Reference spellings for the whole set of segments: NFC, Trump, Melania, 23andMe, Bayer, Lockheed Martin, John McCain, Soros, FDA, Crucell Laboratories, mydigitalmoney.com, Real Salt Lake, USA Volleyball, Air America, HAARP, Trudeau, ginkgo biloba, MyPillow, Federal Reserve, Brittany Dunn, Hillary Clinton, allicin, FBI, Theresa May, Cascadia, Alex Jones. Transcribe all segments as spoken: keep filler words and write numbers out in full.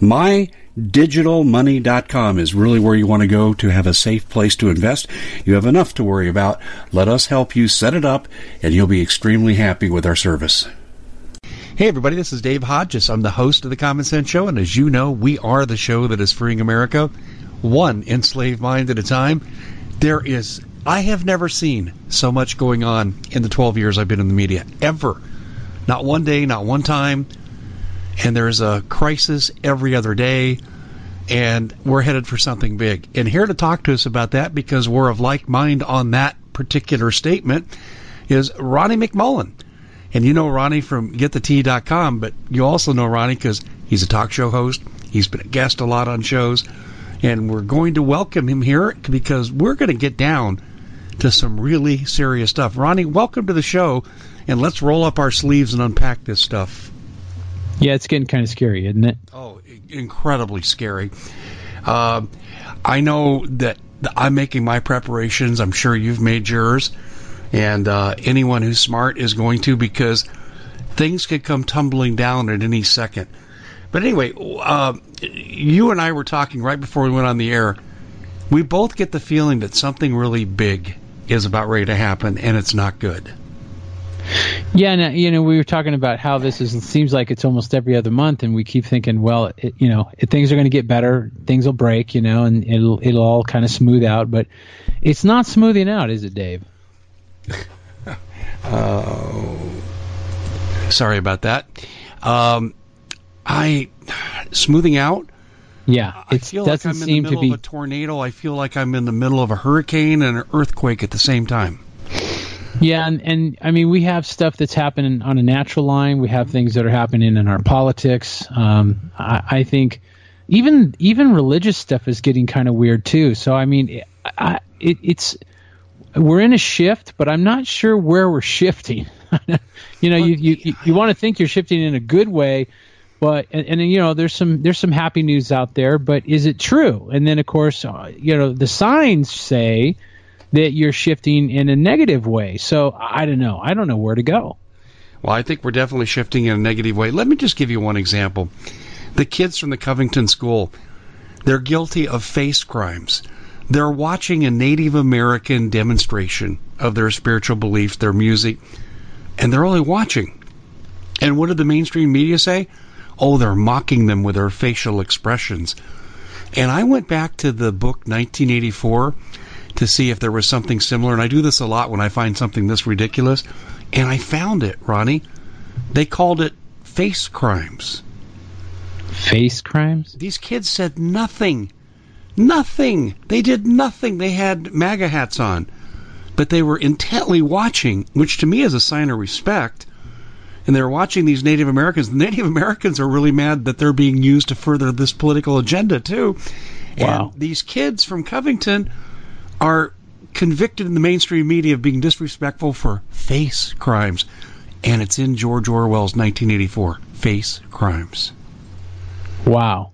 my digital money dot com is really where you want to go to have a safe place to invest. You have enough to worry about. Let us help you set it up, and you'll be extremely happy with our service. Hey everybody, this is Dave Hodges. I'm the host of The Common Sense Show, and as you know, we are the show that is freeing America, one enslaved mind at a time. There is... I have never seen so much going on in the twelve years I've been in the media, ever. Not one day, not one time. And there's a crisis every other day, and we're headed for something big. And here to talk to us about that, because we're of like mind on that particular statement, is Ronnie McMullen. And you know Ronnie from get the tea dot com, but you also know Ronnie because he's a talk show host. He's been a guest a lot on shows. And we're going to welcome him here because we're going to get down to some really serious stuff. Ronnie, welcome to the show, and let's roll up our sleeves and unpack this stuff. Yeah, it's getting kind of scary, isn't it? Oh, incredibly scary. Uh, I know that I'm making my preparations. I'm sure you've made yours, and uh, anyone who's smart is going to, because things could come tumbling down at any second. But anyway, uh, you and I were talking right before we went on the air. We both get the feeling that something really big is about ready to happen, and it's not good. Yeah, and, you know, we were talking about how this is, it seems like it's almost every other month, and we keep thinking, well, it, you know, things are going to get better, things will break, you know, and it'll, it'll all kind of smooth out. But it's not smoothing out, is it, Dave? Oh, sorry about that. Um... I smoothing out. Yeah, it doesn't seem to be. I feel like I'm in the middle of a tornado. I feel like I'm in the middle of a hurricane and an earthquake at the same time. Yeah, and, and I mean, we have stuff that's happening on a natural line. We have things that are happening in our politics. Um, I, I think even even religious stuff is getting kind of weird too. So I mean, I, it, it's we're in a shift, but I'm not sure where we're shifting. You know, you you, you, you want to think you're shifting in a good way. But and, and you know, there's some there's some happy news out there, but is it true? And then of course, you know, the signs say that you're shifting in a negative way. So I don't know. I don't know where to go. Well, I think we're definitely shifting in a negative way. Let me just give you one example. The kids from the Covington School, they're guilty of face crimes. They're watching a Native American demonstration of their spiritual beliefs, their music, and they're only watching. And what did the mainstream media say? Oh, they're mocking them with their facial expressions. And I went back to the book nineteen eighty-four to see if there was something similar. And I do this a lot when I find something this ridiculous. And I found it, Ronnie. They called it face crimes. Face crimes? These kids said nothing. Nothing. They did nothing. They had MAGA hats on. but they were intently watching, which to me is a sign of respect. And they're watching these Native Americans. The Native Americans are really mad that they're being used to further this political agenda, too. Wow. And these kids from Covington are convicted in the mainstream media of being disrespectful for face crimes. And it's in George Orwell's nineteen eighty-four, face crimes. Wow.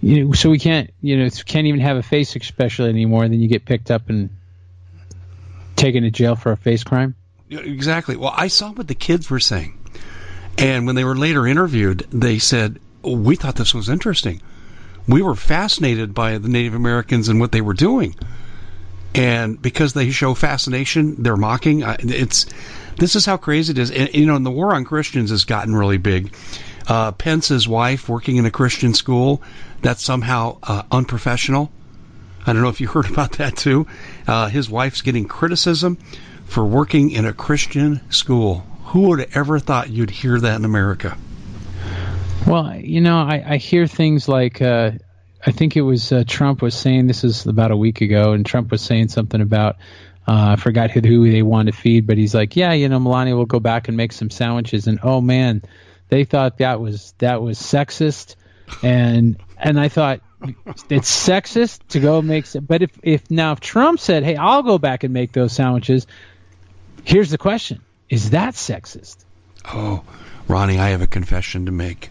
You know, so we can't, you know, can't even have a face special anymore. Then you get picked up and taken to jail for a face crime. Exactly. Well, I saw what the kids were saying. And when they were later interviewed, they said, oh, we thought this was interesting. We were fascinated by the Native Americans and what they were doing. And because they show fascination, they're mocking. It's This is how crazy it is. And, you know, and the war on Christians has gotten really big. Uh, Pence's wife working in a Christian school, that's somehow uh, unprofessional. I don't know if you heard about that, too. Uh, his wife's getting criticism for working in a Christian school. Who would have ever thought you'd hear that in America? Well, you know, I, I hear things like, uh, I think it was uh, Trump was saying, this is about a week ago, and Trump was saying something about, uh, I forgot who, who they wanted to feed, but he's like, yeah, you know, Melania will go back and make some sandwiches, and oh, man, they thought that was that was sexist, and and I thought, it's sexist to go make – but if, if now if Trump said, hey, I'll go back and make those sandwiches, here's the question. Is that sexist? Oh, Ronnie, I have a confession to make.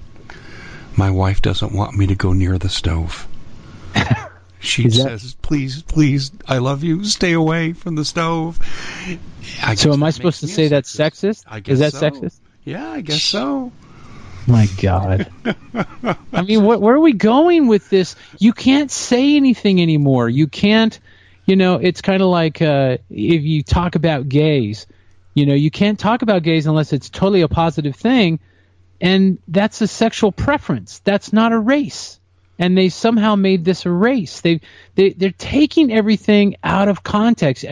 My wife doesn't want me to go near the stove. She that, says, please, please, I love you. Stay away from the stove. I so am I supposed to say that's sexist? I guess Is that so. sexist? Yeah, I guess so. My God. I mean, wh- where are we going with this? You can't say anything anymore. You can't, you know, it's kind of like uh, if you talk about gays, you know, you can't talk about gays unless it's totally a positive thing. And that's a sexual preference. That's not a race. And they somehow made this a race. They, they, they're taking everything out of context.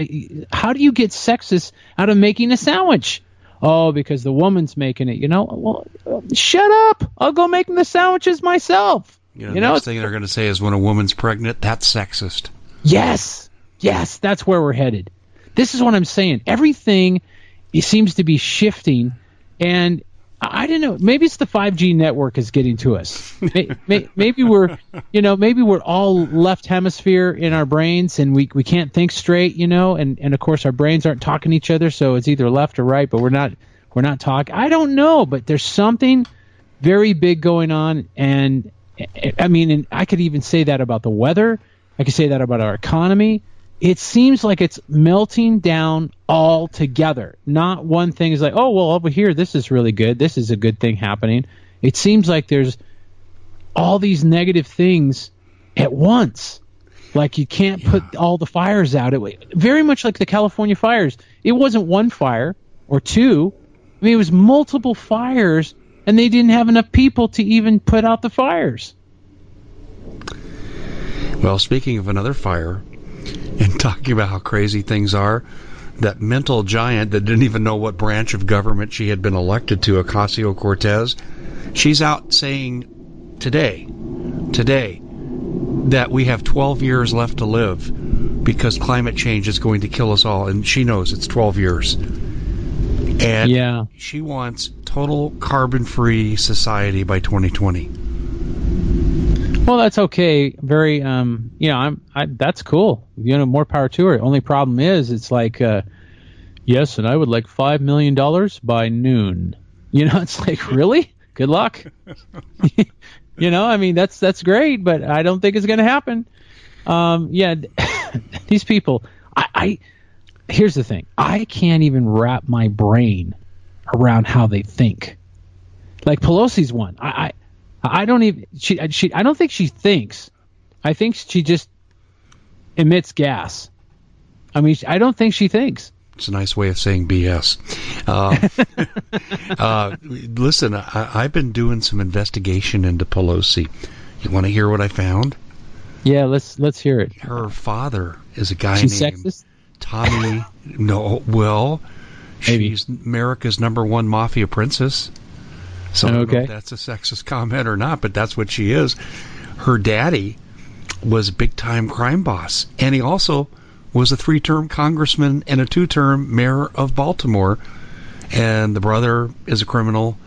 How do you get sexist out of making a sandwich? Oh, because the woman's making it, you know. Well, shut up! I'll go make the sandwiches myself. You know, you the know? next thing they're going to say is when a woman's pregnant, that's sexist. Yes, yes, that's where we're headed. This is what I'm saying. Everything it seems to be shifting, and I don't know. Maybe it's the five G network is getting to us. maybe, maybe we're, you know, maybe we're all left hemisphere in our brains, and we we can't think straight, you know. And, and of course, our brains aren't talking to each other, so it's either left or right. But we're not we're not talking. I don't know, but there's something very big going on, and I mean, and I could even say that about the weather. I could say that about our economy. It seems like it's melting down all together. Not one thing is like, oh, well, over here, this is really good. This is a good thing happening. It seems like there's all these negative things at once. Like you can't yeah. put all the fires out. It, very much like the California fires. It wasn't one fire or two. I mean, it was multiple fires, and they didn't have enough people to even put out the fires. Well, speaking of another fire... And talking about how crazy things are, that mental giant that didn't even know what branch of government she had been elected to, Ocasio-Cortez, she's out saying today, today, that we have twelve years left to live because climate change is going to kill us all. And she knows it's twelve years. And yeah. she wants total carbon-free society by twenty twenty. Well, that's okay. Very, um, you know, I'm. I, that's cool. You know, more power to her. Only problem is, it's like, uh, yes, and I would like five million dollars by noon. You know, it's like, really? Good luck. You know, I mean, that's that's great, but I don't think it's going to happen. Um, yeah, these people. I, I here's the thing. I can't even wrap my brain around how they think. Like Pelosi's one. I. I I don't even. She. She. I don't think she thinks. I think she just emits gas. I mean, I don't think she thinks. It's a nice way of saying B S. Uh, uh, listen, I, I've been doing some investigation into Pelosi. You want to hear what I found? Yeah, let's let's hear it. Her father is a guy She's named sexist? Tommy. No, well, Maybe. she's America's number one mafia princess. So I don't okay. know if that's a sexist comment or not, but that's what she is. Her daddy was a big-time crime boss, and he also was a three-term congressman and a two-term mayor of Baltimore. And the brother is a criminal.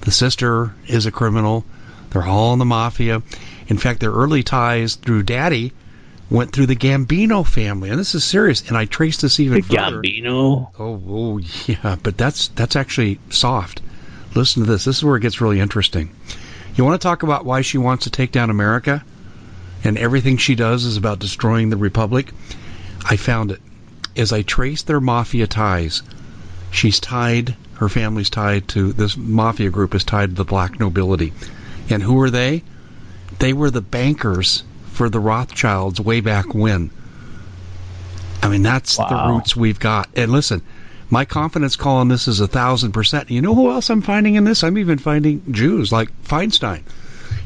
The sister is a criminal. They're all in the mafia. In fact, their early ties through Daddy went through the Gambino family. And this is serious. And I traced this even the further. Gambino? Oh, oh, yeah. But that's that's actually soft. Listen to this. This is where it gets really interesting. You want to talk about why she wants to take down America? And everything she does is about destroying the republic? I found it. As I traced their mafia ties, she's tied, her family's tied to, this mafia group is tied to the black nobility. And who are they? They were the bankers for the Rothschilds way back when. I mean, that's wow. the roots we've got. And listen, my confidence call on this is a thousand percent. You know who else I'm finding in this? I'm even finding Jews like Feinstein.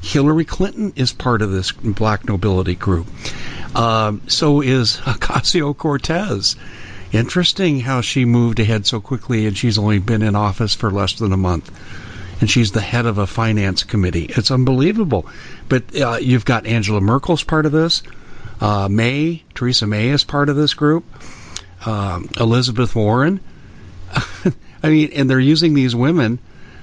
Hillary Clinton is part of this black nobility group. Um, so is Ocasio-Cortez. Interesting how she moved ahead so quickly, and she's only been in office for less than a month. And she's the head of a finance committee. It's unbelievable. But uh, you've got Angela Merkel's part of this. Uh, May, Theresa May is part of this group. Um, Elizabeth Warren. I mean, and they're using these women,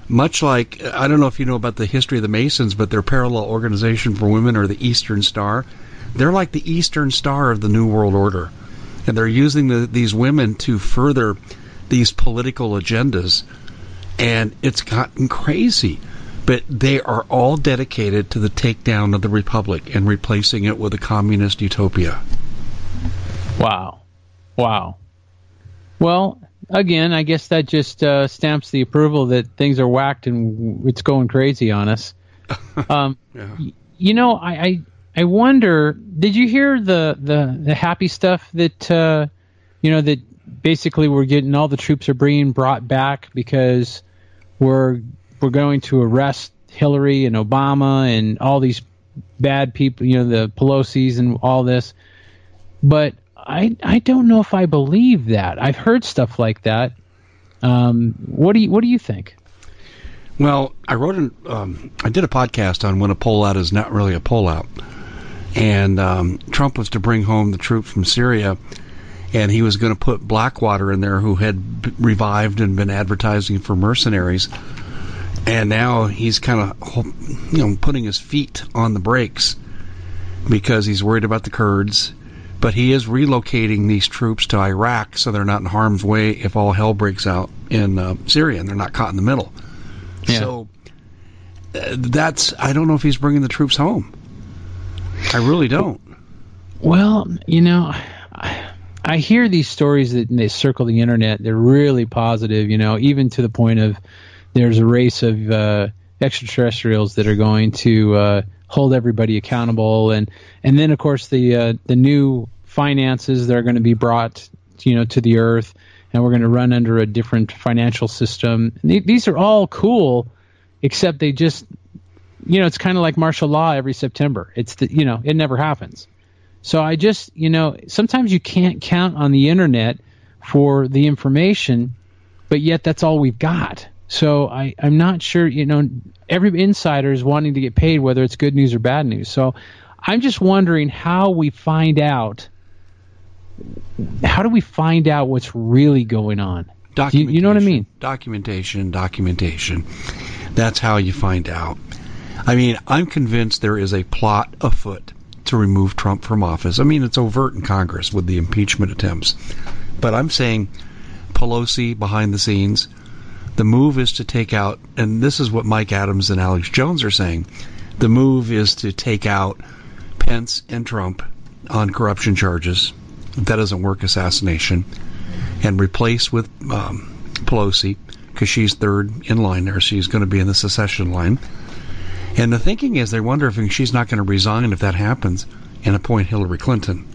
much like, I don't know if you know about the history of the Masons, but their parallel organization for women are the Eastern Star. They're like the Eastern Star of the New World Order. And they're using the, these women to further these political agendas. And it's gotten crazy. But they are all dedicated to the takedown of the republic and replacing it with a communist utopia. Wow. Wow. Well, again, I guess that just uh, stamps the approval that things are whacked and it's going crazy on us. Um, yeah. y- you know, I... I I wonder, did you hear the, the, the happy stuff that, uh, you know, that basically we're getting, all the troops are being brought back because we're we're going to arrest Hillary and Obama and all these bad people, you know, the Pelosi's and all this. But I I don't know if I believe that. I've heard stuff like that. Um, what do you what do you think? Well, I wrote an, um, I did a podcast on when a pullout is not really a pullout. And um, Trump was to bring home the troops from Syria, and he was going to put Blackwater in there, who had b- revived and been advertising for mercenaries. And now he's kind of, you know, putting his feet on the brakes because he's worried about the Kurds. But he is relocating these troops to Iraq so they're not in harm's way if all hell breaks out in uh, Syria and they're not caught in the middle. Yeah. So uh, that's, I don't know if he's bringing the troops home. I really don't. Well, you know, I, I hear these stories that they circle the internet. They're really positive, you know, even to the point of there's a race of uh, extraterrestrials that are going to uh, hold everybody accountable, and and then of course the uh, the new finances that are going to be brought, you know, to the earth, and we're going to run under a different financial system. These are all cool, except they just, you know, it's kind of like martial law every September. It's the, you know, it never happens. So I just, you know, sometimes you can't count on the internet for the information, but yet that's all we've got. So I, I'm not sure, you know, every insider is wanting to get paid, whether it's good news or bad news. So I'm just wondering how we find out. How do we find out what's really going on? You, you know what I mean? Documentation, documentation. That's how you find out. I mean, I'm convinced there is a plot afoot to remove Trump from office. I mean, it's overt in Congress with the impeachment attempts. But I'm saying Pelosi behind the scenes, the move is to take out, and this is what Mike Adams and Alex Jones are saying, the move is to take out Pence and Trump on corruption charges. That doesn't work, assassination, and replace with um, Pelosi, because she's third in line there. She's going to be in the secession line. And the thinking is they wonder if she's not going to resign if that happens and appoint Hillary Clinton.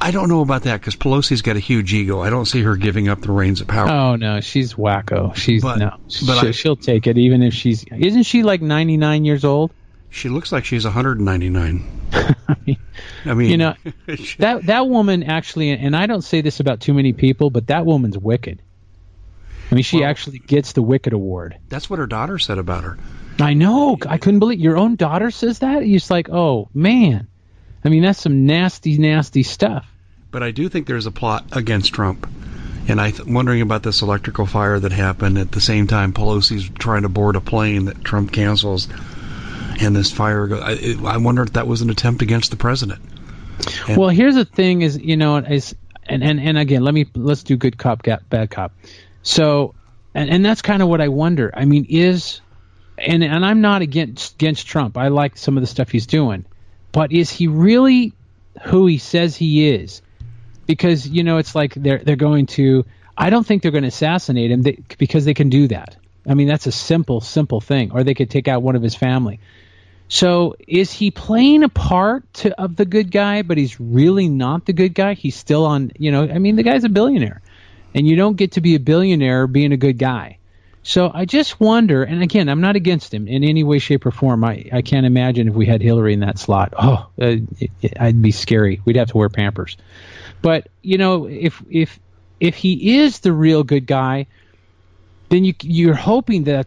I don't know about that, because Pelosi's got a huge ego. I don't see her giving up the reins of power. Oh, no, she's wacko. She's but, no. But she, I, she'll take it, even if she's... Isn't she like ninety-nine years old? She looks like she's one hundred ninety-nine. I mean, I mean, you know, that that woman actually, and I don't say this about too many people, but that woman's wicked. I mean, she well, actually gets the Wicked Award. That's what her daughter said about her. I know. I couldn't believe your own daughter says that. It's like, oh man. I mean, that's some nasty, nasty stuff. But I do think there's a plot against Trump. And I'm th- wondering about this electrical fire that happened at the same time Pelosi's trying to board a plane that Trump cancels. And this fire, go- I, it, I wonder if that was an attempt against the president. And well, here's the thing is, you know, is, and, and, and again, let me, let's do good cop, bad cop. So, and, and that's kind of what I wonder. I mean, is, and, and I'm not against, against Trump. I like some of the stuff he's doing. But is he really who he says he is? Because, you know, it's like they're they're going to – I don't think they're going to assassinate him they, because they can do that. I mean, that's a simple, simple thing. Or they could take out one of his family. So is he playing a part to, of the good guy, but he's really not the good guy? He's still on – you know, I mean, the guy's a billionaire. And you don't get to be a billionaire being a good guy. So I just wonder – and again, I'm not against him in any way, shape, or form. I, I can't imagine if we had Hillary in that slot. Oh, uh, it, it, I'd be scary. We'd have to wear Pampers. But, you know, if if if he is the real good guy, then you, you're hoping that...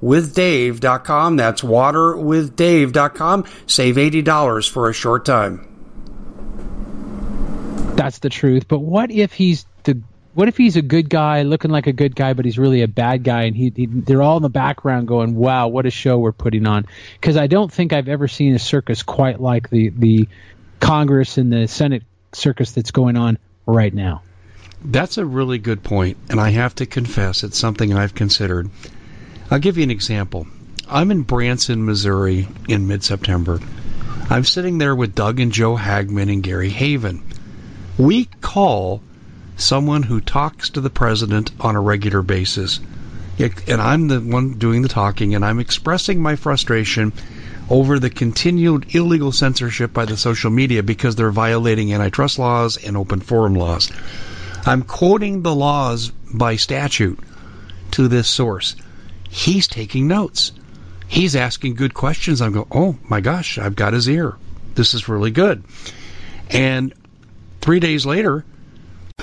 with dave dot com. That's water with dave dot com. Save eighty dollars for a short time. That's the truth. But what if he's the what if he's a good guy, looking like a good guy, but he's really a bad guy, and he, he they're all in the background going, "Wow, what a show we're putting on." Because I don't think I've ever seen a circus quite like the the Congress and the Senate circus that's going on right now. That's a really good point, and I have to confess it's something I've considered. I'll give you an example. I'm in Branson, Missouri in mid-September. I'm sitting there with Doug and Joe Hagman and Gary Haven. We call someone who talks to the president on a regular basis, and I'm the one doing the talking, and I'm expressing my frustration over the continued illegal censorship by the social media because they're violating antitrust laws and open forum laws. I'm quoting the laws by statute to this source. He's taking notes. He's asking good questions. I'm going, oh, my gosh, I've got his ear. This is really good. And three days later,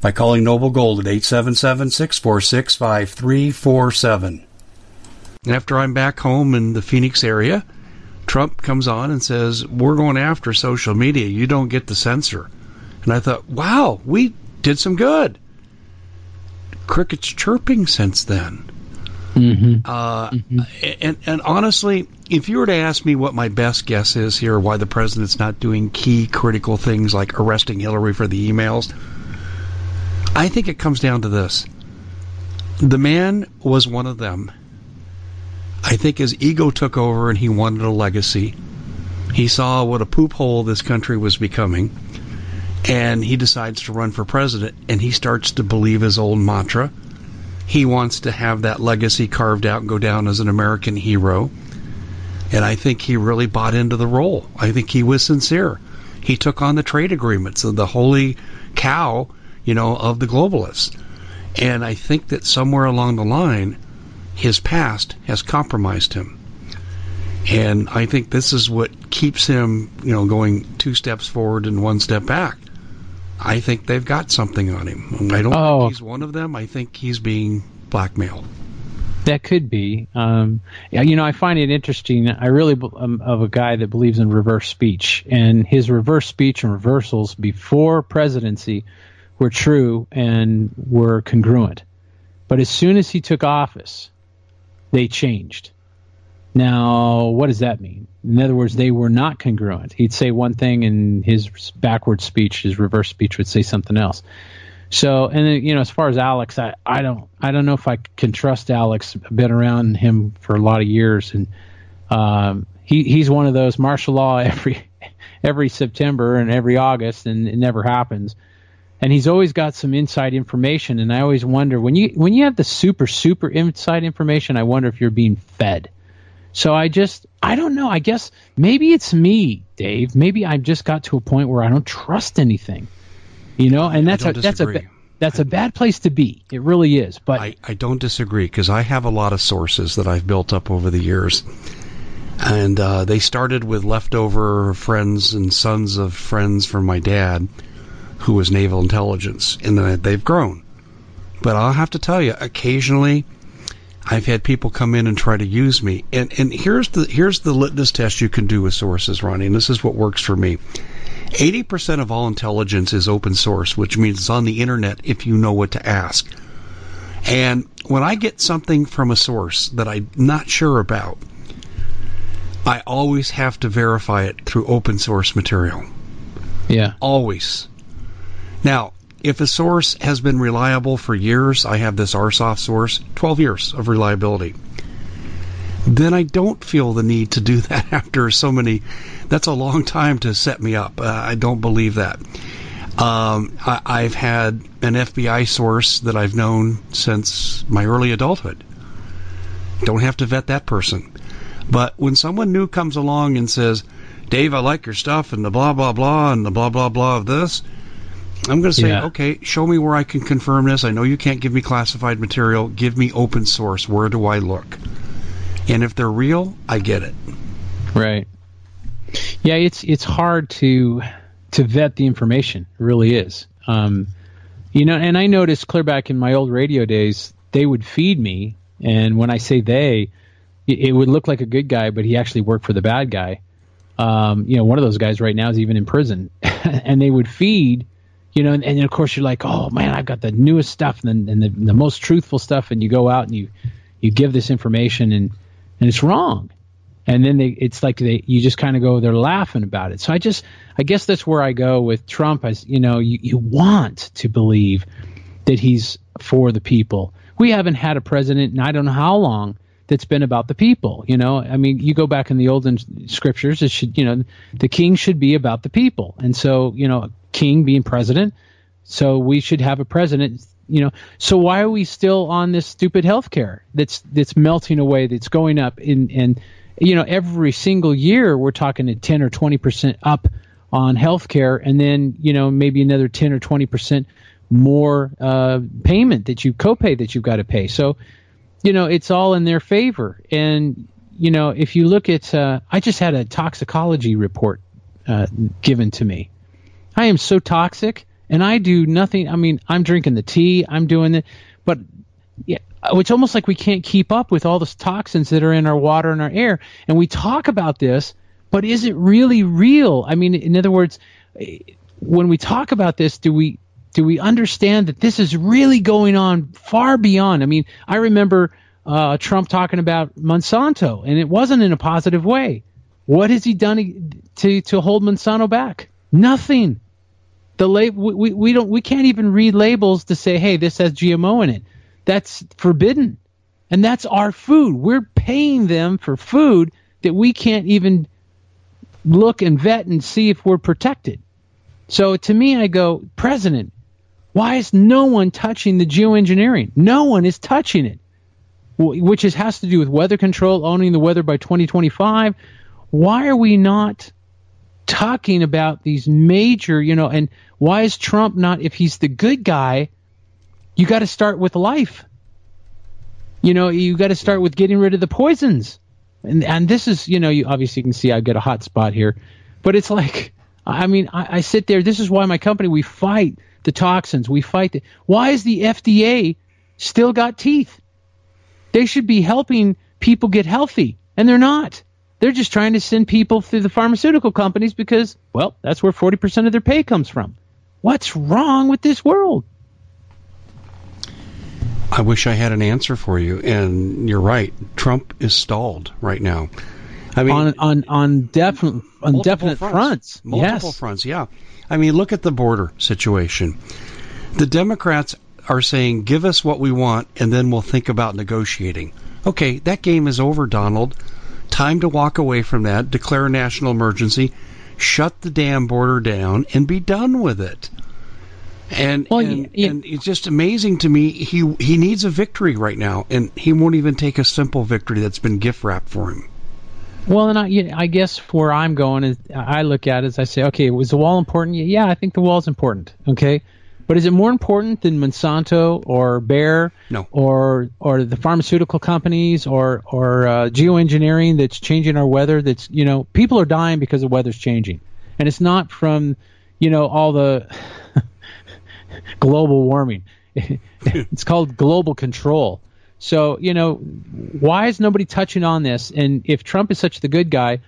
by calling Noble Gold at eight seven seven, six four six, five three four seven. And after I'm back home in the Phoenix area, Trump comes on and says, we're going after social media. You don't get to censor. And I thought, wow, we did some good. Crickets chirping since then. Mm-hmm. Uh, mm-hmm. And, and honestly, if you were to ask me what my best guess is here, why the president's not doing key critical things like arresting Hillary for the emails, I think it comes down to this. The man was one of them. I think his ego took over and he wanted a legacy. He saw what a poop hole this country was becoming, and he decides to run for president, and he starts to believe his old mantra. He wants to have that legacy carved out and go down as an American hero. And I think he really bought into the role. I think he was sincere. He took on the trade agreements of the holy cow, you know, of the globalists. And I think that somewhere along the line, his past has compromised him. And I think this is what keeps him, you know, going two steps forward and one step back. I think they've got something on him. I don't oh. think he's one of them. I think he's being blackmailed. That could be. Um, you know, I find it interesting. I really am of a guy that believes in reverse speech. And his reverse speech and reversals before presidency were true and were congruent. But as soon as he took office, they changed. Now, what does that mean? In other words, they were not congruent. He'd say one thing, and his backward speech, his reverse speech, would say something else. So, and then, you know, as far as Alex, I, I don't, I don't know if I can trust Alex. I've been around him for a lot of years, and um, he, he's one of those martial law every, every September and every August, and it never happens. And he's always got some inside information, and I always wonder when you when you have the super super inside information, I wonder if you're being fed. So I just, I don't know. I guess maybe it's me, Dave. Maybe I've just got to a point where I don't trust anything, you know. And that's a, that's a that's a bad place to be. It really is. But I, I don't disagree, because I have a lot of sources that I've built up over the years, and uh, they started with leftover friends and sons of friends from my dad, who was naval intelligence, and then they've grown. But I'll have to tell you, occasionally, I've had people come in and try to use me. And and here's the here's the litmus test you can do with sources, Ronnie, and this is what works for me. eighty percent of all intelligence is open source, which means it's on the internet if you know what to ask. And when I get something from a source that I'm not sure about, I always have to verify it through open source material. Yeah. Always. Now, if a source has been reliable for years, I have this R S O F source, twelve years of reliability, then I don't feel the need to do that after so many. That's a long time to set me up. Uh, I don't believe that. Um, I, I've had an F B I source that I've known since my early adulthood. Don't have to vet that person. But when someone new comes along and says, Dave, I like your stuff, and the blah, blah, blah, and the blah, blah, blah of this, I'm going to say, yeah. Okay, show me where I can confirm this. I know you can't give me classified material. Give me open source. Where do I look? And if they're real, I get it. Right. Yeah, it's it's hard to to vet the information. It really is. Um, you know, and I noticed clear back in my old radio days, they would feed me. And when I say they, it, it would look like a good guy, but he actually worked for the bad guy. Um, you know, one of those guys right now is even in prison. And they would feed... You know, and, and of course you're like, oh man, I've got the newest stuff and, and the, the most truthful stuff, and you go out and you, you give this information, and, and it's wrong, and then they, it's like they you just kind of go, they're laughing about it. So I just, I guess that's where I go with Trump. As you know, you, you want to believe that he's for the people. We haven't had a president, and I don't know how long, that's been about the people. You know, I mean, you go back in the olden scriptures, it should, you know, the king should be about the people, and so you know. King being president, so we should have a president you know, so why are we still on this stupid healthcare that's that's melting away, that's going up in and you know every single year we're talking at ten or twenty percent up on healthcare, and then you know maybe another ten or twenty percent more uh, payment that you copay that you've got to pay. So you know it's all in their favor. And you know if you look at, uh, I just had a toxicology report uh, given to me. I am so toxic. And I do nothing. I mean, I'm drinking the tea. I'm doing it, but yeah, it's almost like we can't keep up with all the toxins that are in our water and our air. And we talk about this, but is it really real? I mean, in other words, when we talk about this, do we do we understand that this is really going on far beyond? I mean, I remember uh, Trump talking about Monsanto, and it wasn't in a positive way. What has he done to to hold Monsanto back? Nothing. The label, we we don't we can't even read labels to say, hey, this has G M O in it. That's forbidden, and that's our food. We're paying them for food that we can't even look and vet and see if we're protected. So to me, I go, President, why is no one touching the geoengineering? No one is touching it, which is, has to do with weather control, owning the weather by twenty twenty-five. Why are we not talking about these major, you know, and why is Trump not, if he's the good guy, you got to start with life. You know, you got to start with getting rid of the poisons. And and this is, you know, you obviously can see I get a hot spot here, but it's like, I mean, I, I sit there. This is why my company, we fight the toxins. We fight the, why is the F D A still got teeth? They should be helping people get healthy, and they're not. They're just trying to send people through the pharmaceutical companies because, well, that's where forty percent of their pay comes from. What's wrong with this world? I wish I had an answer for you, and you're right. Trump is stalled right now. I mean, on on on definite on definite fronts, fronts. Multiple yes. fronts. Yeah, I mean, look at the border situation. The Democrats are saying, "Give us what we want, and then we'll think about negotiating." Okay, that game is over, Donald. Time to walk away from that, declare a national emergency, shut the damn border down, and be done with it. And, well, and, yeah. and it's just amazing to me. He he needs a victory right now, and he won't even take a simple victory that's been gift wrapped for him. Well, and I, you know, I guess where I'm going is I look at it as I say, okay, was the wall important? Yeah, I think the wall's important, okay? But is it more important than Monsanto or Bayer no. or or the pharmaceutical companies or or uh, geoengineering that's changing our weather? That's, you know, people are dying because the weather's changing, and it's not from, you know, all the global warming. It's called global control. So, you know, why is nobody touching on this? And if Trump is such the good guy,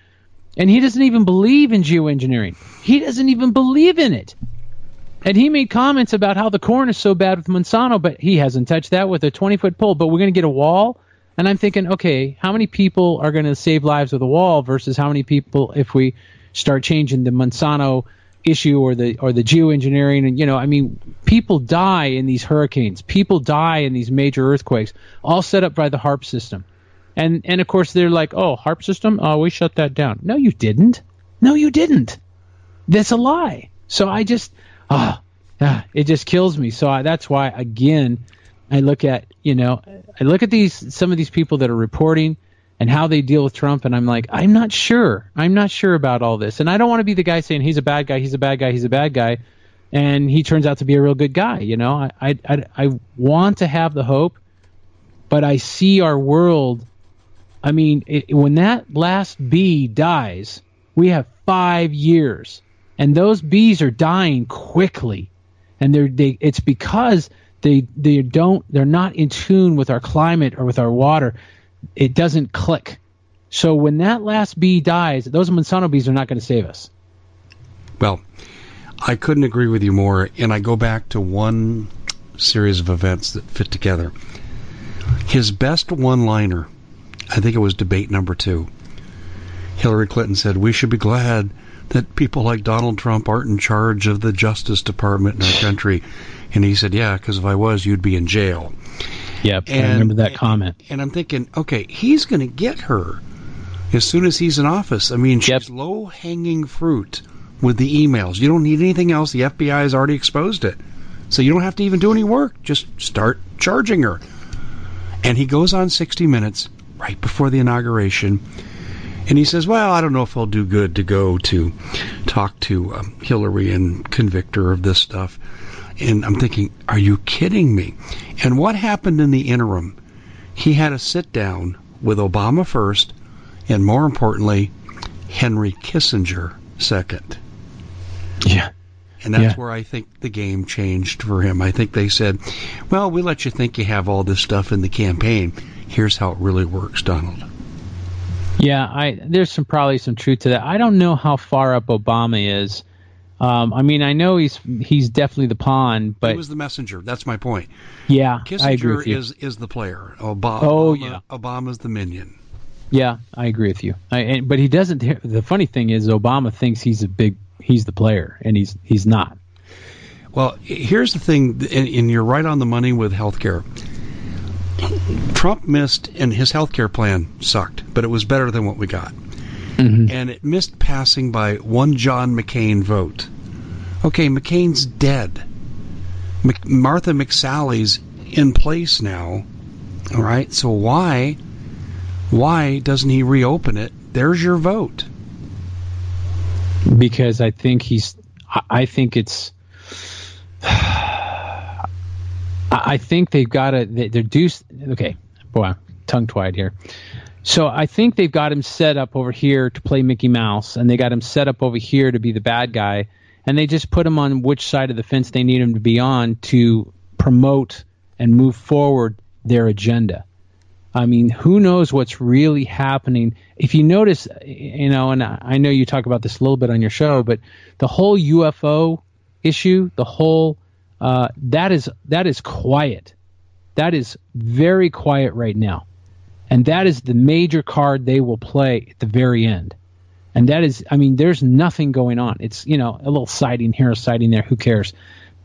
and he doesn't even believe in geoengineering, he doesn't even believe in it. And he made comments about how the corn is so bad with Monsanto, but he hasn't touched that with a twenty-foot pole. But we're going to get a wall? And I'm thinking, okay, how many people are going to save lives with a wall versus how many people if we start changing the Monsanto issue or the or the geoengineering? And, you know, I mean, people die in these hurricanes. People die in these major earthquakes, all set up by the HAARP system. And, and of course, they're like, oh, HAARP system? Oh, we shut that down. No, you didn't. No, you didn't. That's a lie. So I just... Ah, ah, it just kills me. So I, that's why, again, I look at, you know, I look at these some of these people that are reporting and how they deal with Trump, and I'm like, I'm not sure. I'm not sure about all this. And I don't want to be the guy saying he's a bad guy, he's a bad guy, he's a bad guy, and he turns out to be a real good guy. You know, I, I, I, I want to have the hope, but I see our world. I mean, it, when that last bee dies, we have five years. And those bees are dying quickly, and they're, they, it's because they they don't they're not in tune with our climate or with our water. It doesn't click. So when that last bee dies, those Monsanto bees are not going to save us. Well, I couldn't agree with you more, and I go back to one series of events that fit together. His best one-liner, I think it was debate number two. Hillary Clinton said, "We should be glad that people like Donald Trump aren't in charge of the Justice Department in our country." And he said, yeah, because if I was, you'd be in jail. Yep, and, I remember that and, comment. And I'm thinking, okay, he's going to get her as soon as he's in office. I mean, yep. She's low-hanging fruit with the emails. You don't need anything else. The F B I has already exposed it. So you don't have to even do any work. Just start charging her. And he goes on sixty minutes right before the inauguration, and he says, well, I don't know if I'll do good to go to talk to um, Hillary and convict her of this stuff. And I'm thinking, are you kidding me? And what happened in the interim? He had a sit-down with Obama first, and more importantly, Henry Kissinger second. Yeah. And that's yeah. where I think the game changed for him. I think they said, well, we let you think you have all this stuff in the campaign. Here's how it really works, Donald. Yeah, I, there's some probably some truth to that. I don't know how far up Obama is. Um, I mean, I know he's he's definitely the pawn, but he was the messenger. That's my point. Yeah, Kissinger I agree with you. is is the player. Obama, oh yeah, Obama's the minion. Yeah, I agree with you. I, and, but he doesn't. The funny thing is, Obama thinks he's a big. He's the player, and he's he's not. Well, here's the thing, and, and you're right on the money with healthcare. Trump missed, and his healthcare plan sucked, but it was better than what we got. Mm-hmm. And it missed passing by one John McCain vote. Okay, McCain's dead. Mc- Martha McSally's in place now. All right, so why, why doesn't he reopen it? There's your vote. Because I think he's, I think it's, I think they've got to, they're due, okay, boy, tongue tied here. So I think they've got him set up over here to play Mickey Mouse, and they got him set up over here to be the bad guy, and they just put him on which side of the fence they need him to be on to promote and move forward their agenda. I mean, who knows what's really happening? If you notice, you know, and I know you talk about this a little bit on your show, but the whole U F O issue, the whole uh, that is that is quiet. That is very quiet right now, and that is the major card they will play at the very end. And that is, I mean, there's nothing going on. It's, you know, a little sighting here, a sighting there. Who cares?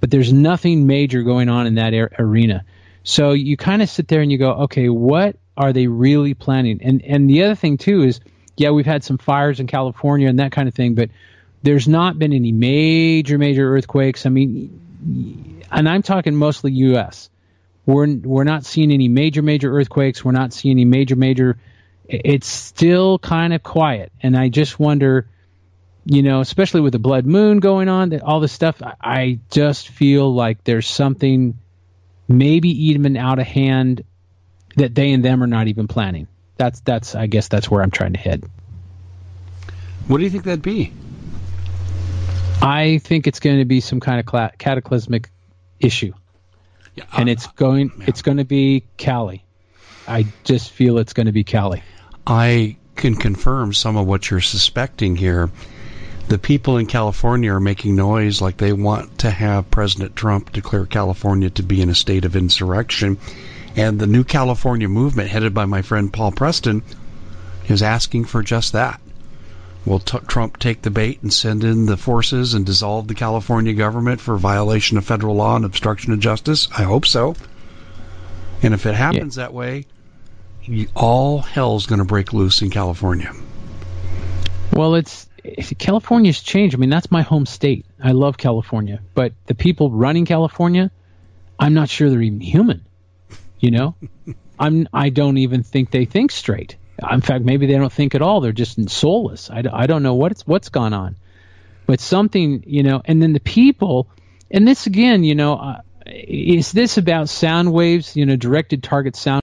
But there's nothing major going on in that a- arena. So you kind of sit there and you go, okay, what are they really planning? And and the other thing, too, is, yeah, we've had some fires in California and that kind of thing, but there's not been any major, major earthquakes. I mean, and I'm talking mostly U S We're we're not seeing any major, major earthquakes. We're not seeing any major, major. It's still kind of quiet. And I just wonder, you know, especially with the blood moon going on, that all this stuff, I just feel like there's something maybe even out of hand that they and them are not even planning. That's that's I guess that's where I'm trying to head. What do you think that'd be? I think it's going to be some kind of cla- cataclysmic issue. Yeah, uh, and it's going yeah. it's going to be Cali. I just feel it's going to be Cali. I can confirm some of what you're suspecting here. The people in California are making noise like they want to have President Trump declare California to be in a state of insurrection. And the new California movement, headed by my friend Paul Preston, is asking for just that. Will t- Trump take the bait and send in the forces and dissolve the California government for violation of federal law and obstruction of justice? I hope so. And if it happens yeah. that way, all hell's going to break loose in California. Well, it's... California's changed. I mean, that's my home state. I love California. But the people running California, I'm not sure they're even human. You know? I'm, I don't even think they think straight. In fact, maybe they don't think at all. They're just soulless. I, I don't know what it's, what's gone on. But something, you know, and then the people, and this again, you know, uh, is this about sound waves, you know, directed target sound?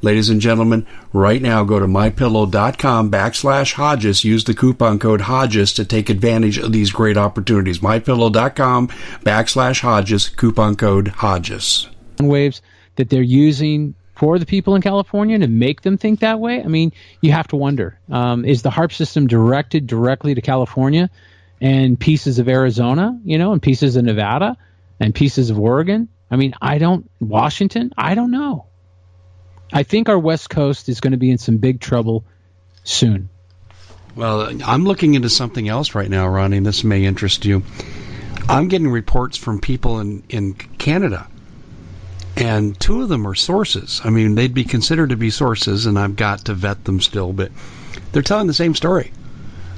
Ladies and gentlemen, right now go to mypillow.com backslash Hodges. Use the coupon code Hodges to take advantage of these great opportunities. mypillow.com backslash Hodges, coupon code Hodges. Waves that they're using for the people in California to make them think that way. I mean, you have to wonder, um, is the HAARP system directed directly to California and pieces of Arizona, you know, and pieces of Nevada and pieces of Oregon? I mean, I don't, Washington, I don't know. I think our West Coast is going to be in some big trouble soon. Well, I'm looking into something else right now, Ronnie. This may interest you. I'm getting reports from people in, in Canada, and two of them are sources. I mean, they'd be considered to be sources, and I've got to vet them still, but they're telling the same story,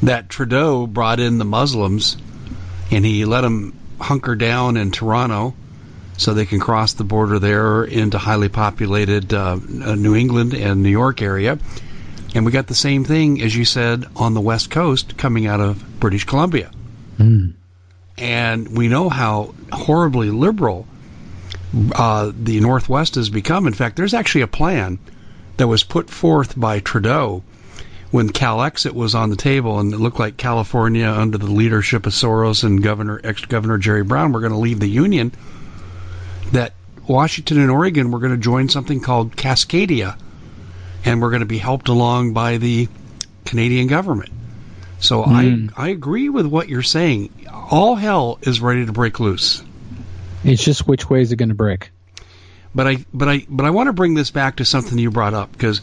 that Trudeau brought in the Muslims, and he let them hunker down in Toronto so they can cross the border there into highly populated uh, New England and New York area. And we got the same thing, as you said, on the West Coast coming out of British Columbia. Mm. And we know how horribly liberal uh, the Northwest has become. In fact, there's actually a plan that was put forth by Trudeau when CalExit was on the table, and it looked like California, under the leadership of Soros and Governor ex-Governor Jerry Brown, were going to leave the Union, that Washington and Oregon were going to join something called Cascadia, and we're going to be helped along by the Canadian government. So mm. I I agree with what you're saying. All hell is ready to break loose. It's just which way is it going to break? But I but I but I want to bring this back to something you brought up, because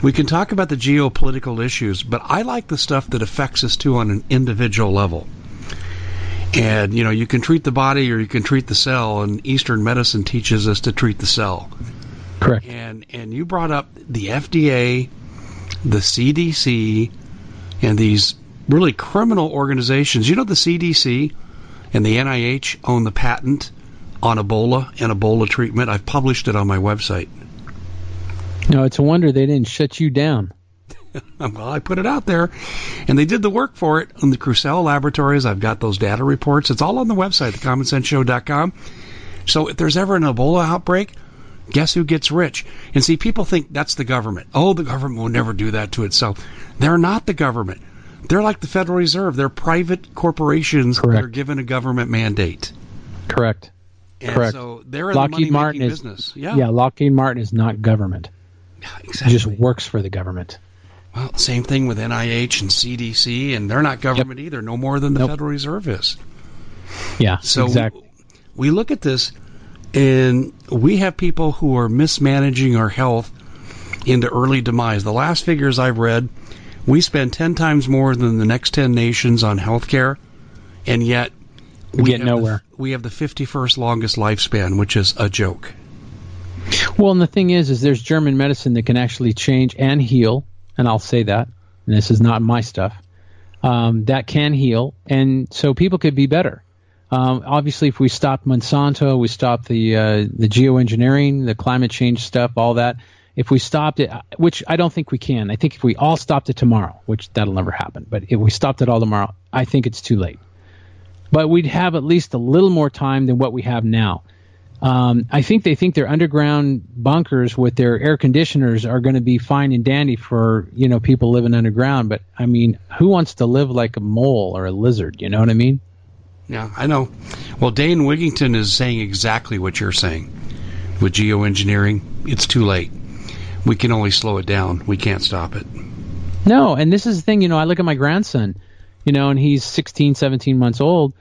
we can talk about the geopolitical issues, but I like the stuff that affects us too on an individual level. And you know, you can treat the body or you can treat the cell, and Eastern medicine teaches us to treat the cell. Correct. And and you brought up the F D A, the C D C, and these really criminal organizations. You know, the C D C and the N I H own the patent on Ebola and Ebola treatment. I've published it on my website. No, it's a wonder they didn't shut you down. Well, I put it out there, and they did the work for it on the Crucell Laboratories. I've got those data reports. It's all on the website, the common sense show dot com. So if there's ever an Ebola outbreak, guess who gets rich? And see, people think that's the government. Oh, the government will never do that to itself. They're not the government. They're like the Federal Reserve. They're private corporations. Correct. That are given a government mandate. Correct. And Correct. So they're in Lockheed the money-making Martin business. Is, yeah. yeah, Lockheed Martin is not government. Exactly. It just works for the government. Well, same thing with N I H and C D C, and they're not government yep. either, no more than the nope. Federal Reserve is. Yeah, so exactly. We look at this, and we have people who are mismanaging our health into early demise. The last figures I've read, we spend ten times more than the next ten nations on health care, and yet we, we get nowhere. The, we have the fifty-first longest lifespan, which is a joke. Well, and the thing is, is there's German medicine that can actually change and heal. And I'll say that, and this is not my stuff, um, that can heal, and so people could be better. Um, obviously, if we stop Monsanto, we stop the uh, the geoengineering, the climate change stuff, all that. If we stopped it, which I don't think we can. I think if we all stopped it tomorrow, which that'll never happen, but if we stopped it all tomorrow, I think it's too late. But we'd have at least a little more time than what we have now. Um, I think they think their underground bunkers with their air conditioners are going to be fine and dandy for, you know, people living underground. But, I mean, who wants to live like a mole or a lizard? You know what I mean? Yeah, I know. Well, Dane Wigington is saying exactly what you're saying. With geoengineering, it's too late. We can only slow it down. We can't stop it. No, and this is the thing. You know, I look at my grandson, you know, and he's sixteen, seventeen months old,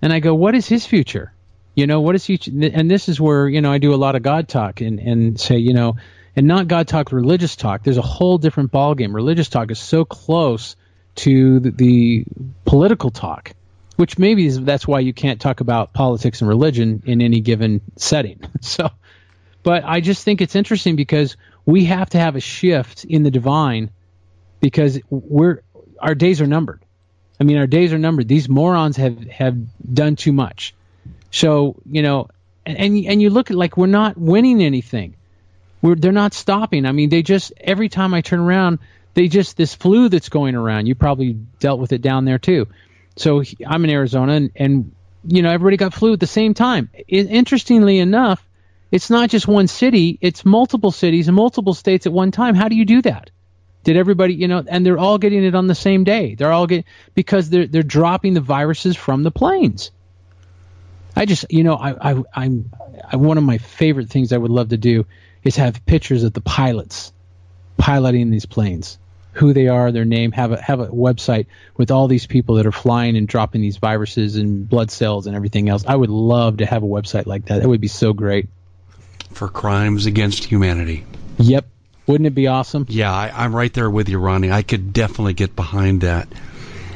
and I go, what is his future? You know, what is he, and this is where, you know, I do a lot of God talk and, and say, you know, and not God talk, religious talk. There's a whole different ballgame. Religious talk is so close to the, the political talk, which maybe is, that's why you can't talk about politics and religion in any given setting. So, but I just think it's interesting because we have to have a shift in the divine, because we're, our days are numbered. I mean, our days are numbered. These morons have, have done too much. So, you know, and, and and you look at, like, we're not winning anything. We're they're not stopping. I mean, they just, every time I turn around, they just, this flu that's going around, you probably dealt with it down there too. So I'm in Arizona, and, and you know, everybody got flu at the same time. It, interestingly enough, it's not just one city, it's multiple cities and multiple states at one time. How do you do that? Did everybody, you know, and they're all getting it on the same day. They're all getting, because they're they're dropping the viruses from the planes. I just, you know, I, I, I'm I, one of my favorite things I would love to do is have pictures of the pilots piloting these planes, who they are, their name, have a, have a website with all these people that are flying and dropping these viruses and blood cells and everything else. I would love to have a website like that. That would be so great. For crimes against humanity. Yep. Wouldn't it be awesome? Yeah, I, I'm right there with you, Ronnie. I could definitely get behind that.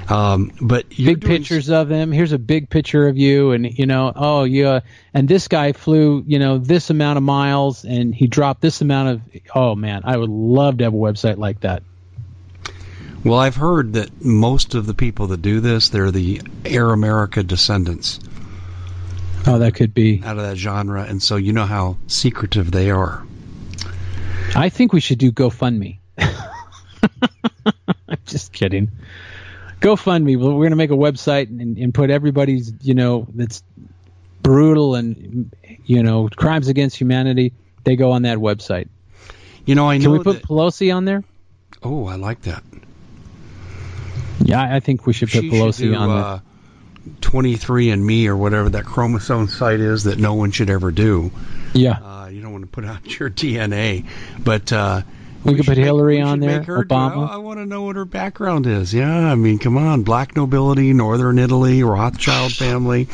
Um, but big pictures of him. Here's a big picture of you, and you know, oh yeah, and this guy flew, you know, this amount of miles, and he dropped this amount of. Oh man, I would love to have a website like that. Well, I've heard that most of the people that do this, they're the Air America descendants. Oh, that could be out of that genre, and so you know how secretive they are. I think we should do GoFundMe. I'm just kidding. GoFundMe. We're going to make a website and, and put everybody's, you know, that's brutal and, you know, crimes against humanity. They go on that website. You know, I know. Can we put that, Pelosi on there? Oh, I like that. Yeah, I think we should put she Pelosi should do, on uh, there. twenty-three and me or whatever that chromosome site is that no one should ever do. Yeah. Uh, you don't want to put out your D N A, but. Uh, We, we could put Hillary make, on there, her, Obama. I, I want to know what her background is. Yeah, I mean, come on. Black nobility, Northern Italy, Rothschild family.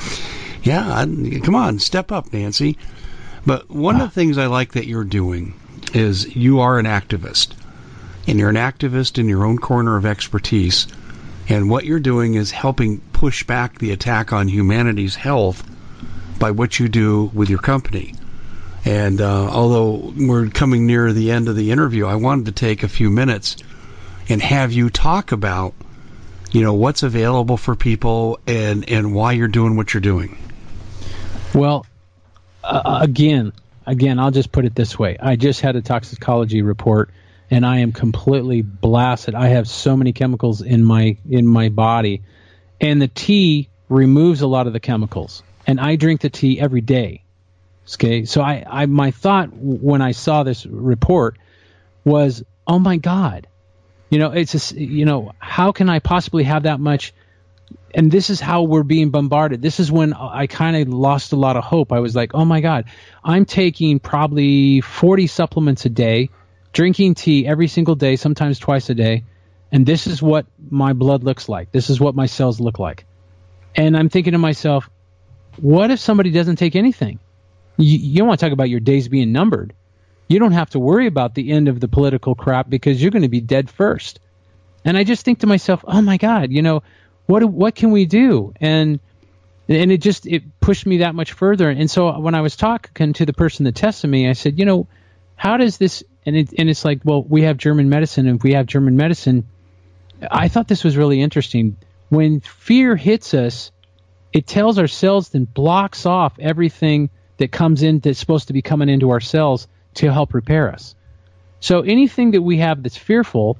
Yeah, I, come on. Step up, Nancy. But one ah. of the things I like that you're doing is you are an activist. And you're an activist in your own corner of expertise. And what you're doing is helping push back the attack on humanity's health by what you do with your company. And uh, although we're coming near the end of the interview, I wanted to take a few minutes and have you talk about, you know, what's available for people and, and why you're doing what you're doing. Well, uh, again, again, I'll just put it this way. I just had a toxicology report, and I am completely blasted. I have so many chemicals in my in my body, and the tea removes a lot of the chemicals. And I drink the tea every day. Okay, so I, I, my thought when I saw this report was, oh my God, you know, it's just, you know, how can I possibly have that much? And this is how we're being bombarded. This is when I kind of lost a lot of hope. I was like, oh my God, I'm taking probably forty supplements a day, drinking tea every single day, sometimes twice a day, and this is what my blood looks like. This is what my cells look like. And I'm thinking to myself, what if somebody doesn't take anything? You don't want to talk about your days being numbered. You don't have to worry about the end of the political crap because you're going to be dead first. And I just think to myself, oh my God, you know, what what can we do? And and it just it pushed me that much further. And so when I was talking to the person that tested me, I said, you know, how does this? And it, and it's like, well, we have German medicine, and if we have German medicine, I thought this was really interesting. When fear hits us, it tells our cells then blocks off everything that comes in that's supposed to be coming into our cells to help repair us. So anything that we have that's fearful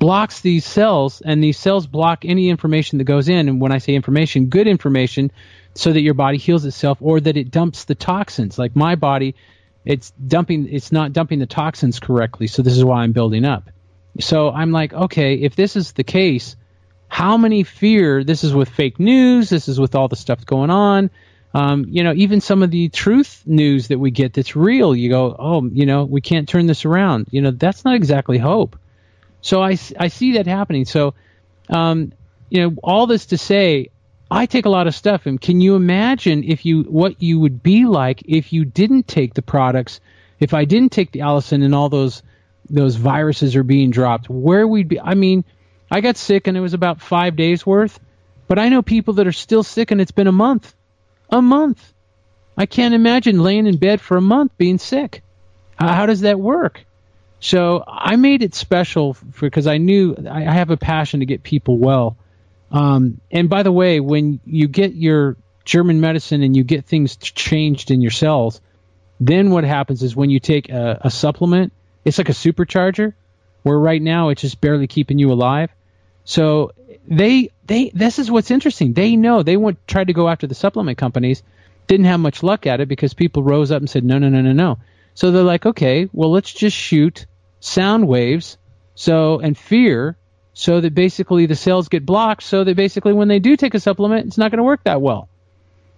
blocks these cells, and these cells block any information that goes in. And when I say information, good information, so that your body heals itself or that it dumps the toxins. Like my body, it's dumping, it's not dumping the toxins correctly, so this is why I'm building up. So I'm like, okay, if this is the case, how many fear, this is with fake news, this is with all the stuff going on, Um, you know, even some of the truth news that we get that's real, you go, oh, you know, we can't turn this around. You know, that's not exactly hope. So I, I see that happening. So, um, you know, all this to say, I take a lot of stuff. And can you imagine if you what you would be like if you didn't take the products, if I didn't take the Allison and all those those viruses are being dropped, where we'd be? I mean, I got sick and it was about five days worth. But I know people that are still sick and it's been a month. A month. I can't imagine laying in bed for a month being sick. How does that work? So I made it special because I knew I have a passion to get people well. Um, and by the way, when you get your German medicine and you get things changed in your cells, then what happens is when you take a, a supplement, it's like a supercharger, where right now it's just barely keeping you alive. So they they this is what's interesting. They know they went tried to go after the supplement companies, didn't have much luck at it because people rose up and said no no no no no. So they're like, okay, well let's just shoot sound waves so and fear so that basically the cells get blocked so that basically when they do take a supplement it's not going to work that well.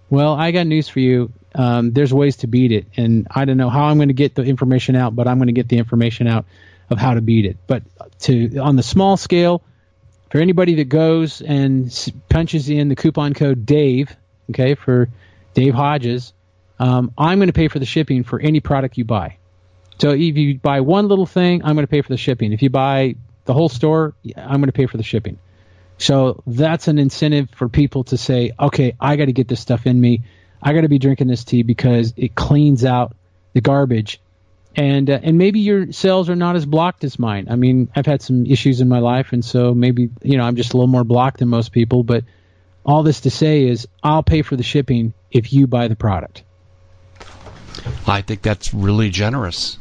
Well, I got news for you. Um, there's ways to beat it, and I don't know how I'm going to get the information out, but I'm going to get the information out of how to beat it. But to on the small scale. For anybody that goes and punches in the coupon code DAVE, okay, for Dave Hodges, um, I'm going to pay for the shipping for any product you buy. So if you buy one little thing, I'm going to pay for the shipping. If you buy the whole store, I'm going to pay for the shipping. So that's an incentive for people to say, okay, I got to get this stuff in me. I got to be drinking this tea because it cleans out the garbage. And uh, and maybe your cells are not as blocked as mine. I mean, I've had some issues in my life, and so maybe, you know, I'm just a little more blocked than most people. But all this to say is I'll pay for the shipping if you buy the product. I think that's really generous.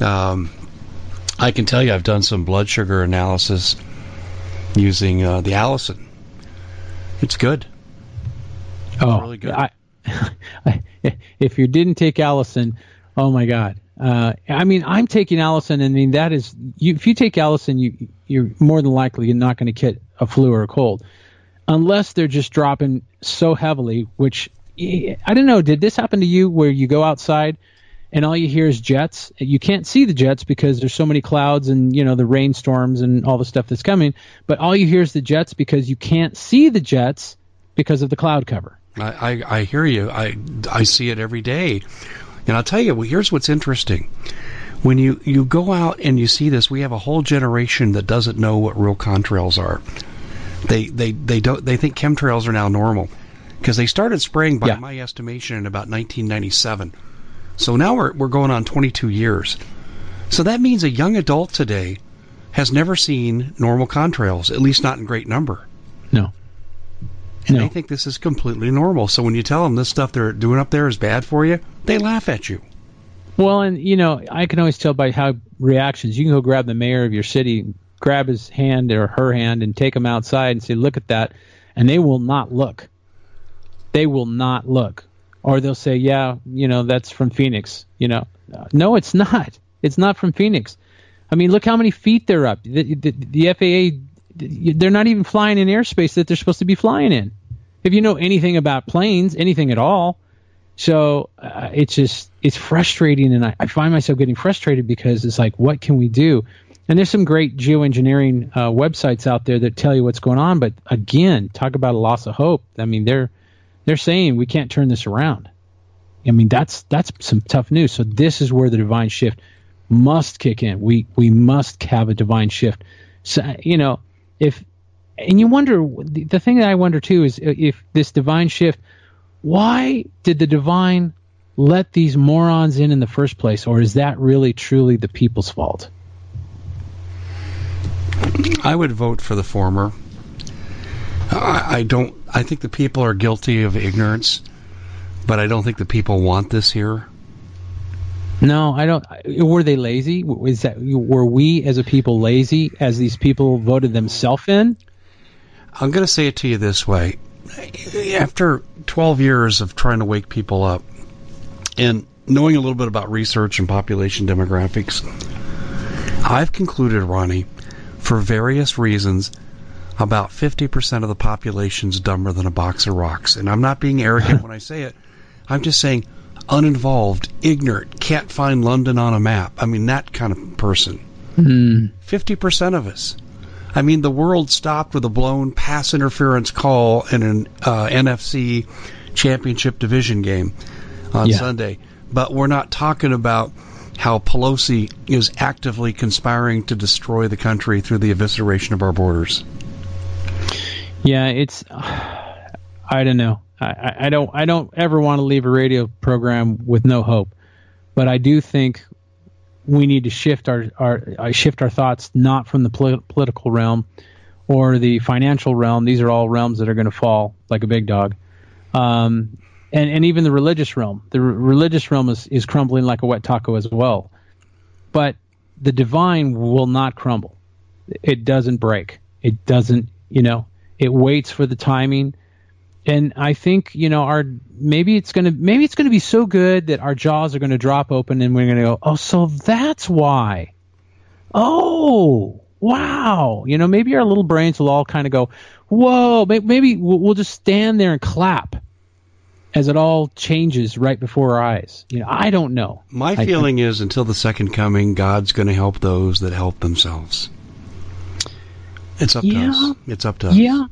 Um, I can tell you I've done some blood sugar analysis using uh, the Allison. It's good. It's oh, really good. I, if you didn't take Allison, oh my God. Uh, I mean, I'm taking Allison, and I mean, that is, you, if you take Allison, you, you're more than likely you're not going to get a flu or a cold, unless they're just dropping so heavily, which, I don't know, did this happen to you where you go outside and all you hear is jets? You can't see the jets because there's so many clouds and, you know, the rainstorms and all the stuff that's coming, but all you hear is the jets because you can't see the jets because of the cloud cover. I, I, I hear you. I, I see it every day. And I'll tell you, well, here's what's interesting. When you, you go out and you see this, we have a whole generation that doesn't know what real contrails are. They they, they don't they think chemtrails are now normal because they started spraying, by yeah. my estimation, in about nineteen ninety-seven. So now we're we're going on twenty-two years. So that means a young adult today has never seen normal contrails, at least not in great number. No. And no. they think this is completely normal. So when you tell them this stuff they're doing up there is bad for you, they laugh at you. Well, and, you know, I can always tell by how reactions. You can go grab the mayor of your city, grab his hand or her hand, and take them outside and say, look at that. And they will not look. They will not look. Or they'll say, yeah, you know, that's from Phoenix. You know, no, it's not. It's not from Phoenix. I mean, look how many feet they're up. The, the, the F A A, they're not even flying in airspace that they're supposed to be flying in. If you know anything about planes, anything at all. So uh, it's just, it's frustrating. And I, I find myself getting frustrated because it's like, what can we do? And there's some great geoengineering uh, websites out there that tell you what's going on. But again, talk about a loss of hope. I mean, they're they're saying we can't turn this around. I mean, that's that's some tough news. So this is where the divine shift must kick in. We we must have a divine shift. So, you know, if and you wonder, the thing that I wonder too is if this divine shift, why did the divine let these morons in in the first place? Or is that really truly the people's fault? I would vote for the former. I, I don't. I think the people are guilty of ignorance, but I don't think the people want this here. No, I don't. Were they lazy? Is that were we as a people lazy as these people voted themselves in? I'm going to say it to you this way: after twelve years of trying to wake people up and knowing a little bit about research and population demographics, I've concluded, Ronnie, for various reasons, about fifty percent of the population's dumber than a box of rocks. And I'm not being arrogant when I say it. I'm just saying uninvolved, ignorant, can't find London on a map. I mean, that kind of person. Mm. fifty percent of us. I mean, the world stopped with a blown pass interference call in an uh, N F C championship division game on yeah. Sunday. But we're not talking about how Pelosi is actively conspiring to destroy the country through the evisceration of our borders. Yeah, it's uh, I don't know. I, I don't I don't ever want to leave a radio program with no hope, but I do think we need to shift our our uh, shift our thoughts not from the pol- political realm or the financial realm. These are all realms that are going to fall like a big dog. Um, And, and even the religious realm. The re- religious realm is, is crumbling like a wet taco as well. But the divine will not crumble. It doesn't break. It doesn't, you know, it waits for the timing. And I think, you know, our maybe it's going to maybe it's going to be so good that our jaws are going to drop open and we're going to go, oh, so that's why. Oh, wow. You know, maybe our little brains will all kind of go, whoa, maybe we'll just stand there and clap as it all changes right before our eyes. You know, I don't know. My I, feeling is until the second coming, God's going to help those that help themselves. It's up yeah, to us. It's up to us. Yeah.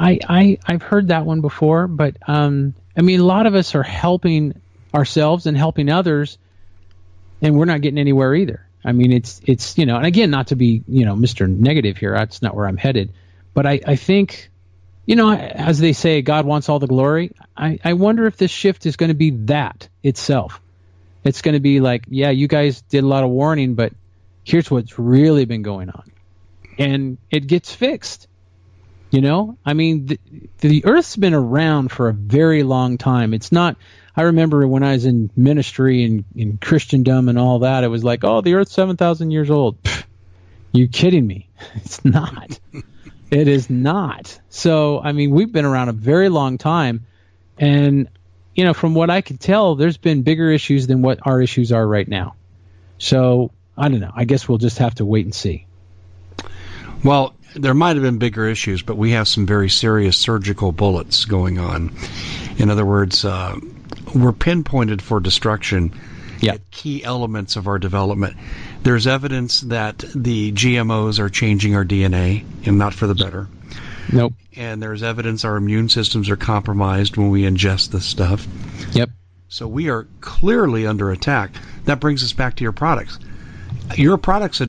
I, I, I've heard that one before, but, um, I mean, a lot of us are helping ourselves and helping others and we're not getting anywhere either. I mean, it's it's you know, and again, not to be you know, Mister Negative here. That's not where I'm headed. But I, I think, you know, as they say, God wants all the glory. I, I wonder if this shift is going to be that itself. It's going to be like, yeah, you guys did a lot of warning, but here's what's really been going on, and it gets fixed. You know, I mean, the, the Earth's been around for a very long time. It's not. I remember when I was in ministry and in Christendom and all that, it was like, oh, the Earth's seven thousand years old. Pfft, you kidding me? It's not. It is not. So, I mean, we've been around a very long time. And, you know, from what I could tell, there's been bigger issues than what our issues are right now. So, I don't know. I guess we'll just have to wait and see. Well, there might have been bigger issues, but we have some very serious surgical bullets going on. In other words, uh, we're pinpointed for destruction yeah. at key elements of our development. There's evidence that the G M Os are changing our D N A, and not for the better. Nope. And there's evidence our immune systems are compromised when we ingest this stuff. Yep. So we are clearly under attack. That brings us back to your products. Your products... Ad-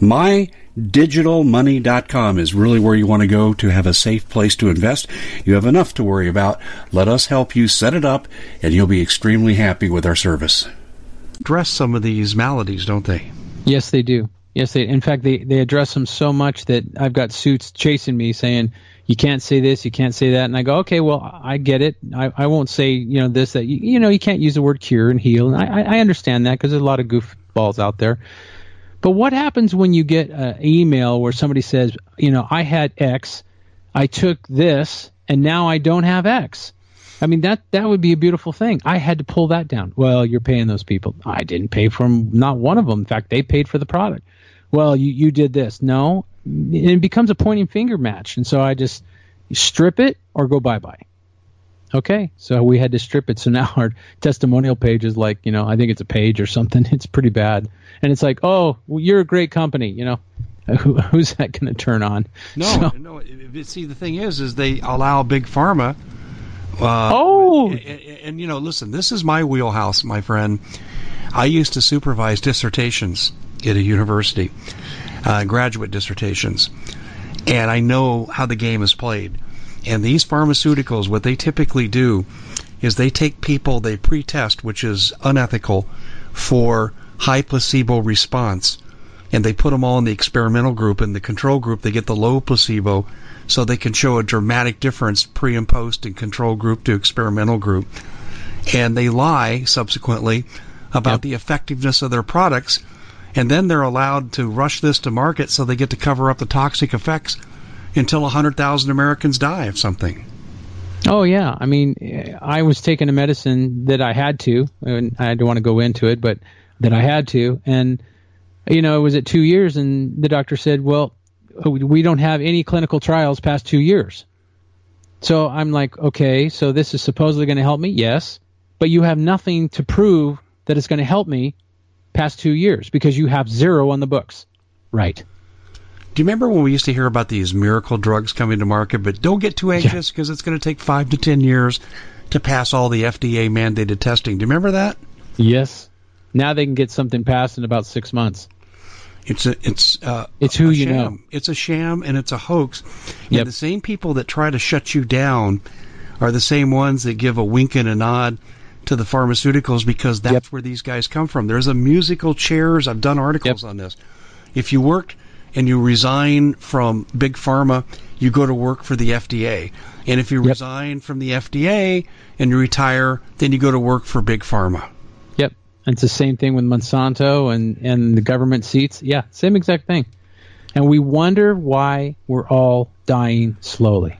My digital money dot com is really where you want to go to have a safe place to invest. You have enough to worry about. Let us help you set it up, and you'll be extremely happy with our service. Address some of these maladies, don't they? Yes, they do. Yes, they. In fact, they, they address them so much that I've got suits chasing me saying, you can't say this, you can't say that. And I go, okay, well, I get it. I, I won't say, you know, this, that. You, you know, you can't use the word cure and heal. And I, I understand that because there's a lot of goofballs out there. But what happens when you get an email where somebody says, you know, I had X, I took this, and now I don't have X? I mean, that, that would be a beautiful thing. I had to pull that down. Well, you're paying those people. I didn't pay for them, not one of them. In fact, they paid for the product. Well, you, you did this. No. And it becomes a pointing finger match. And so I just strip it or go bye-bye. Okay, so we had to strip it. So now our testimonial page is like, you know, I think it's a page or something. It's pretty bad. And it's like, oh, well, you're a great company. You know, Who, who's that going to turn on? No, so, no. See, the thing is, is they allow Big Pharma. Uh, oh. And, and, and, you know, listen, this is my wheelhouse, my friend. I used to supervise dissertations at a university, uh, graduate dissertations. And I know how the game is played. And these pharmaceuticals, what they typically do is they take people they pre-test, which is unethical, for high placebo response, and they put them all in the experimental group. In the control group, they get the low placebo, so they can show a dramatic difference pre and post in control group to experimental group. And they lie subsequently about yep. the effectiveness of their products, and then they're allowed to rush this to market so they get to cover up the toxic effects until one hundred thousand Americans die of something. Oh, yeah. I mean, I was taking a medicine that I had to, and I don't want to go into it, but that I had to. And, you know, it was at two years, and the doctor said, well, we don't have any clinical trials past two years. So I'm like, okay, so this is supposedly going to help me? Yes. But you have nothing to prove that it's going to help me past two years because you have zero on the books. Right. Do you remember when we used to hear about these miracle drugs coming to market? But don't get too anxious because yeah. it's going to take five to ten years to pass all the F D A mandated testing. Do you remember that? Yes. Now they can get something passed in about six months. It's a, it's uh, it's who you sham. know. It's a sham and it's a hoax. Yep. And the same people that try to shut you down are the same ones that give a wink and a nod to the pharmaceuticals because that's yep. where these guys come from. There's a musical chairs. I've done articles yep. on this. If you worked and you resign from Big Pharma, you go to work for the F D A. And if you yep. resign from the F D A and you retire, then you go to work for Big Pharma. Yep. It's the same thing with Monsanto and, and the government seats. Yeah, same exact thing. And we wonder why we're all dying slowly.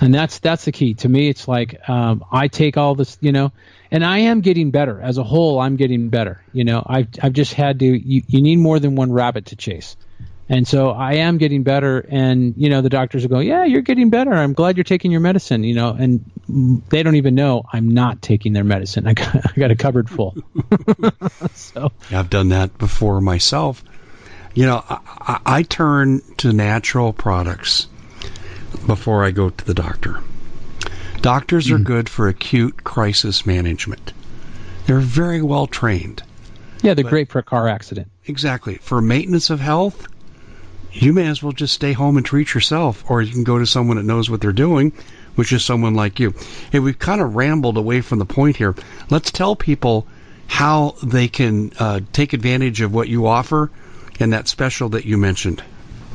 And that's that's the key. To me, it's like um, I take all this, you know, and I am getting better. As a whole, I'm getting better. You know, I've, I've just had to you, – you need more than one rabbit to chase. And so I am getting better, and, you know, the doctors will go, yeah, you're getting better. I'm glad you're taking your medicine, you know. And they don't even know I'm not taking their medicine. I got, I got a cupboard full. So I've done that before myself. You know, I, I turn to natural products before I go to the doctor. Doctors mm-hmm. are good for acute crisis management. They're very well trained. Yeah, they're but, great for a car accident. Exactly. For maintenance of health, you may as well just stay home and treat yourself, or you can go to someone that knows what they're doing, which is someone like you. Hey, we've kind of rambled away from the point here. Let's tell people how they can uh, take advantage of what you offer and that special that you mentioned.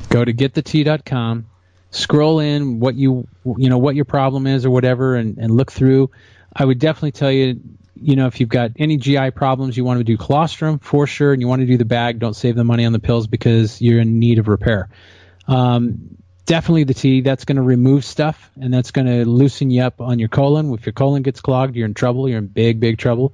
Go to get the tea dot com. Scroll in what you you know what your problem is or whatever, and, and look through. I would definitely tell you, you know, if you've got any G I problems, you want to do colostrum for sure, and you want to do the bag. Don't save the money on the pills because you're in need of repair. Um, definitely the tea. That's going to remove stuff, and that's going to loosen you up on your colon. If your colon gets clogged, you're in trouble. You're in big, big trouble.